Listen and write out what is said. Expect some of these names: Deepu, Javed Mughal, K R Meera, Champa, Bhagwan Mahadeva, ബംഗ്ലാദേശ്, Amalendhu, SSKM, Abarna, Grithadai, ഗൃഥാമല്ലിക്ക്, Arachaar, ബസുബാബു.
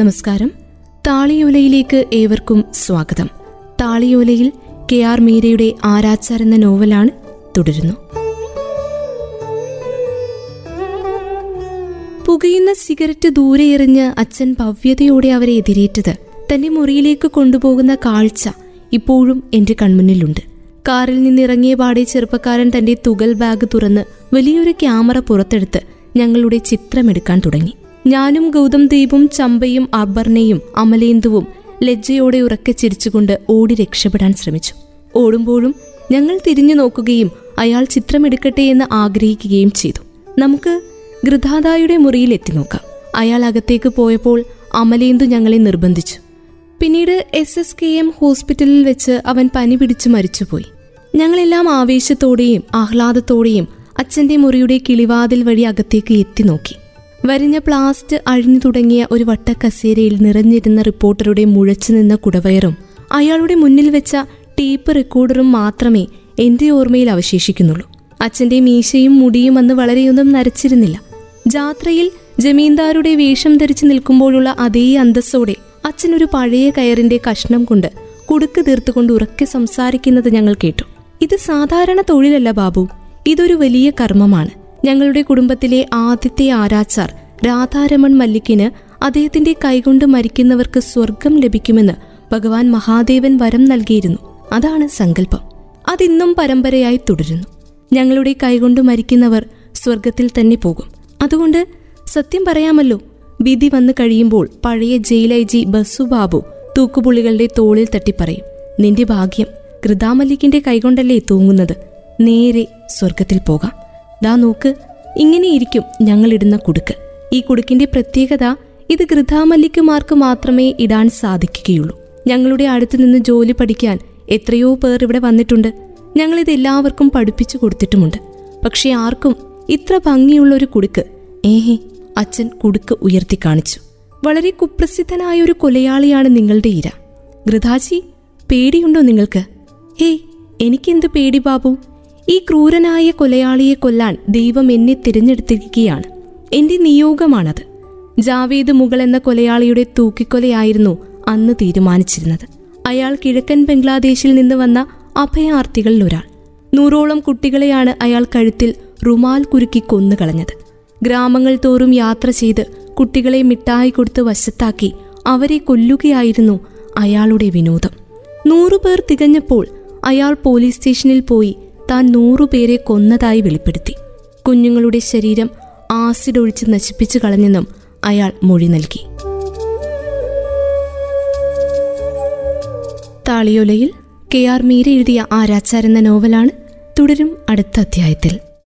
നമസ്കാരം. താളിയോലയിലേക്ക് ഏവർക്കും സ്വാഗതം. താളിയോലയിൽ കെ ആർ മീരയുടെ ആരാച്ചാർ എന്ന നോവലാണ് തുടരുന്നു. പുകയുന്ന സിഗരറ്റ് ദൂരെ എറിഞ്ഞ് അച്ഛൻ ഭവ്യതയോടെ അവരെ എതിരേറ്റത് തന്നെ മുറിയിലേക്ക് കൊണ്ടുപോകുന്ന കാഴ്ച ഇപ്പോഴും എന്റെ കൺമുന്നിലുണ്ട്. കാറിൽ നിന്നിറങ്ങിയ പാടെ ചെറുപ്പക്കാരൻ തന്റെ തുകൽ ബാഗ് തുറന്ന് വലിയൊരു ക്യാമറ പുറത്തെടുത്ത് ഞങ്ങളുടെ ചിത്രമെടുക്കാൻ തുടങ്ങി. ഞാനും ഗൗതം ദീപും ചമ്പയും അബർണയും അമലേന്ദുവും ലജ്ജയോടെ ഉറക്കെ ചിരിച്ചുകൊണ്ട് ഓടി രക്ഷപ്പെടാൻ ശ്രമിച്ചു. ഓടുമ്പോഴും ഞങ്ങൾ തിരിഞ്ഞു നോക്കുകയും അയാൾ ചിത്രമെടുക്കട്ടെ എന്ന് ആഗ്രഹിക്കുകയും ചെയ്തു. നമുക്ക് ഗൃഥാദായുടെ മുറിയിൽ എത്തി നോക്കാം. അയാൾ അകത്തേക്ക് പോയപ്പോൾ അമലേന്ദു ഞങ്ങളെ നിർബന്ധിച്ചു. പിന്നീട് SSKM ഹോസ്പിറ്റലിൽ വെച്ച് അവൻ പനി പിടിച്ചു മരിച്ചുപോയി. ഞങ്ങളെല്ലാം ആവേശത്തോടെയും ആഹ്ലാദത്തോടെയും അച്ഛൻ്റെ മുറിയുടെ കിളിവാതിൽ വഴി അകത്തേക്ക് എത്തി നോക്കി. വരിഞ്ഞ പ്ലാസ്റ്റ് അഴിഞ്ഞു തുടങ്ങിയ ഒരു വട്ട കസേരയിൽ നിറഞ്ഞിരുന്ന റിപ്പോർട്ടറുടെ മുഴച്ചു നിന്ന കുടവയറും അയാളുടെ മുന്നിൽ വെച്ച ടേപ്പ് റെക്കോർഡറും മാത്രമേ എൻ്റെ ഓർമ്മയിൽ അവശേഷിക്കുന്നുള്ളൂ. അച്ഛൻ്റെ മീശയും മുടിയും അന്ന് വളരെയൊന്നും നരച്ചിരുന്നില്ല. ജാത്രയിൽ ജമീന്ദാരുടെ വേഷം ധരിച്ചു നിൽക്കുമ്പോഴുള്ള അതേ അന്തസ്സോടെ അച്ഛനൊരു പഴയ കയറിൻ്റെ കഷ്ണം കൊണ്ട് കുടുക്ക് തീർത്തുകൊണ്ട് ഉറക്കെ സംസാരിക്കുന്നത് ഞങ്ങൾ കേട്ടു. ഇത് സാധാരണ തൊഴിലല്ല ബാബു, ഇതൊരു വലിയ കർമ്മമാണ്. ഞങ്ങളുടെ കുടുംബത്തിലെ ആദ്യത്തെ ആരാച്ചാർ രാധാരമൺ മല്ലിക്കിന് അദ്ദേഹത്തിന്റെ കൈകൊണ്ട് മരിക്കുന്നവർക്ക് സ്വർഗം ലഭിക്കുമെന്ന് ഭഗവാൻ മഹാദേവൻ വരം നൽകിയിരുന്നു. അതാണ് സങ്കല്പം. അതിന്നും പരമ്പരയായി തുടരുന്നു. ഞങ്ങളുടെ കൈകൊണ്ട് മരിക്കുന്നവർ സ്വർഗത്തിൽ തന്നെ പോകും. അതുകൊണ്ട് സത്യം പറയാമല്ലോ, വിധി വന്നു കഴിയുമ്പോൾ പഴയ ജയിലൈജി ബസുബാബു തൂക്കുപുള്ളികളുടെ തോളിൽ തട്ടിപ്പറയും, നിന്റെ ഭാഗ്യം ഗൃഥാമല്ലിക്കിന്റെ കൈകൊണ്ടല്ലേ തൂങ്ങുന്നത്, നേരെ സ്വർഗത്തിൽ പോകാം. ദാ നോക്ക്, ഇങ്ങനെയിരിക്കും ഞങ്ങളിടുന്ന കുടുക്ക്. ഈ കുടുക്കിന്റെ പ്രത്യേകത, ഇത് ഗൃഥാമല്ലിക്കുമാർക്ക് മാത്രമേ ഇടാൻ സാധിക്കുകയുള്ളൂ. ഞങ്ങളുടെ അടുത്ത് നിന്ന് ജോലി പഠിക്കാൻ എത്രയോ പേർ ഇവിടെ വന്നിട്ടുണ്ട്. ഞങ്ങളിത് എല്ലാവർക്കും പഠിപ്പിച്ചു കൊടുത്തിട്ടുമുണ്ട്. പക്ഷേ ആർക്കും ഇത്ര ഭംഗിയുള്ളൊരു കുടുക്ക് അച്ഛൻ കുടുക്ക് ഉയർത്തി കാണിച്ചു. വളരെ കുപ്രസിദ്ധനായ ഒരു കൊലയാളിയാണ് നിങ്ങളുടെ ഇര. ഗൃഥാജി, പേടിയുണ്ടോ നിങ്ങൾക്ക്? ഹേയ്, എനിക്കെന്ത് പേടി ബാബു. ഈ ക്രൂരനായ കൊലയാളിയെ കൊല്ലാൻ ദൈവം എന്നെ തിരഞ്ഞെടുത്തിരിക്കുകയാണ്. എൻ്റെ നിയോഗമാണത്. ജാവേദ് മുഗൾ എന്ന കൊലയാളിയുടെ തൂക്കിക്കൊലയായിരുന്നു അന്ന് തീരുമാനിച്ചിരുന്നത്. അയാൾ കിഴക്കൻ ബംഗ്ലാദേശിൽ നിന്ന് വന്ന അഭയാർത്ഥികളിൽ ഒരാൾ. 100ഓളം കുട്ടികളെയാണ് അയാൾ കഴുത്തിൽ റുമാൽ കുരുക്കി കൊന്നുകളഞ്ഞത്. ഗ്രാമങ്ങൾ തോറും യാത്ര ചെയ്ത് കുട്ടികളെ മിഠായി കൊടുത്ത് വശത്താക്കി അവരെ കൊല്ലുകയായിരുന്നു അയാളുടെ വിനോദം. 100 പേർ തികഞ്ഞപ്പോൾ അയാൾ പോലീസ് സ്റ്റേഷനിൽ പോയി താൻ 100 പേരെ കൊന്നതായി വെളിപ്പെടുത്തി. കുഞ്ഞുങ്ങളുടെ ശരീരം ആസിഡ് ഒഴിച്ച് നശിപ്പിച്ചു കളഞ്ഞെന്നും അയാൾ മൊഴി നൽകി. താളിയോലയിൽ കെ ആർ മീര എഴുതിയ ആരാച്ചാർ എന്ന നോവലാണ്. തുടരും അടുത്ത അധ്യായത്തിൽ.